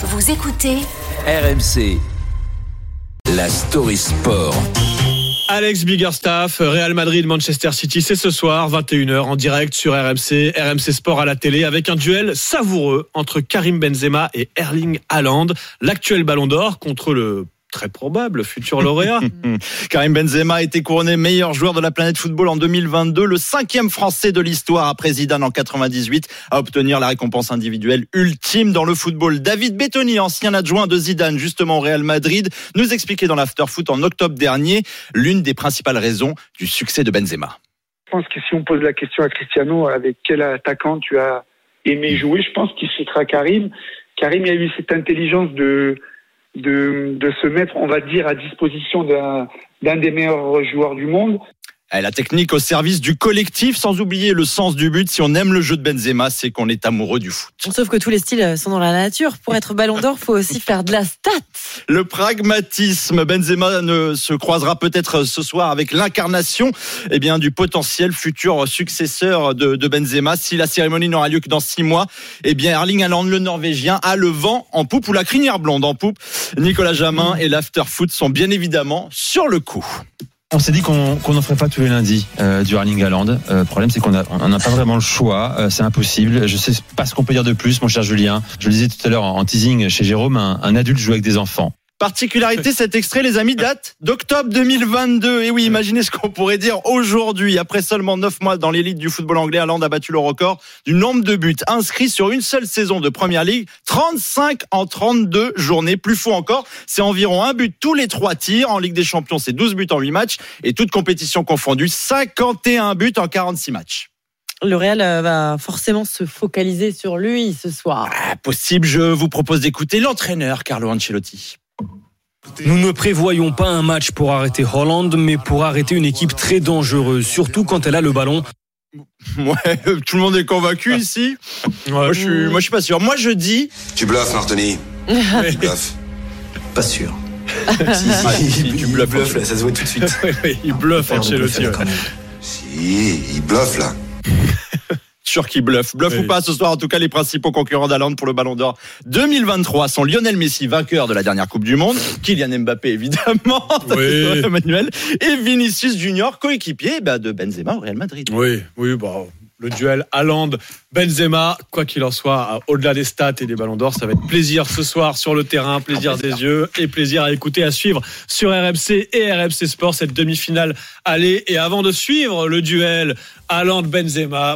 Vous écoutez RMC, la Story Sport. Alex Biggerstaff, Real Madrid, Manchester City, c'est ce soir, 21h, en direct sur RMC, RMC Sport à la télé, avec un duel savoureux entre Karim Benzema et Erling Haaland, l'actuel Ballon d'Or contre le très probable futur lauréat. Karim Benzema a été couronné meilleur joueur de la planète football en 2022, le 5e français de l'histoire après Zidane en 98 à obtenir la récompense individuelle ultime dans le football. David Bettoni, ancien adjoint de Zidane justement au Real Madrid, nous expliquait dans l'afterfoot en octobre dernier l'une des principales raisons du succès de Benzema. Je pense que si on pose la question à Cristiano, avec quel attaquant tu as aimé jouer, je pense qu'il citera Karim. Karim a eu cette intelligence de se mettre, on va dire, à disposition d'un des meilleurs joueurs du monde. La technique au service du collectif, sans oublier le sens du but. Si on aime le jeu de Benzema, c'est qu'on est amoureux du foot. Sauf que tous les styles sont dans la nature. Pour être Ballon d'Or, faut aussi faire de la stat. Le pragmatisme. Benzema ne se croisera peut-être ce soir avec l'incarnation du potentiel futur successeur de Benzema. Si la cérémonie n'aura lieu que dans 6 mois, Erling Haaland, le Norvégien, a le vent en poupe ou la crinière blonde en poupe. Nicolas Jamin et l'afterfoot sont bien évidemment sur le coup. On s'est dit qu'on n'en ferait pas tous les lundis du Erling Haaland. Le problème, c'est qu'on n'a pas vraiment le choix. C'est impossible. Je ne sais pas ce qu'on peut dire de plus, mon cher Julien. Je le disais tout à l'heure en teasing chez Jérôme, un adulte joue avec des enfants. Particularité, cet extrait, les amis, date d'octobre 2022. Et oui, imaginez ce qu'on pourrait dire aujourd'hui. Après seulement 9 mois dans l'élite du football anglais, Haaland a battu le record du nombre de buts inscrits sur une seule saison de Première Ligue, 35 en 32 journées. Plus fou encore, c'est environ un but tous les 3 tirs. En Ligue des Champions, c'est 12 buts en 8 matchs. Et toutes compétitions confondues, 51 buts en 46 matchs. Le Real va forcément se focaliser sur lui ce soir. Possible, je vous propose d'écouter l'entraîneur Carlo Ancelotti. Nous ne prévoyons pas un match pour arrêter Haaland, mais pour arrêter une équipe très dangereuse, surtout quand elle a le ballon. Ouais, tout le monde est convaincu ici. Ouais, moi, je suis pas sûr. Moi, je dis... Tu bluffes, Martoni. Tu bluffes. Pas sûr. Si, tu bluffes, là, ça se voit tout de suite. Il bluffe, Ancelotti. Si, il bluffe, là. Sûr qu'il bluffe. Bluffe ou pas ce soir, en tout cas, les principaux concurrents d'Haaland pour le Ballon d'Or 2023 sont Lionel Messi, vainqueur de la dernière Coupe du Monde, Kylian Mbappé, évidemment, Emmanuel, et Vinicius Junior, coéquipier de Benzema au Real Madrid. Oui, le duel Haaland-Benzema, quoi qu'il en soit, au-delà des stats et des Ballons d'Or, ça va être plaisir ce soir sur le terrain, plaisir des yeux et plaisir à écouter, à suivre sur RMC et RMC Sport, cette demi-finale. Allez, et avant de suivre le duel Haaland-Benzema,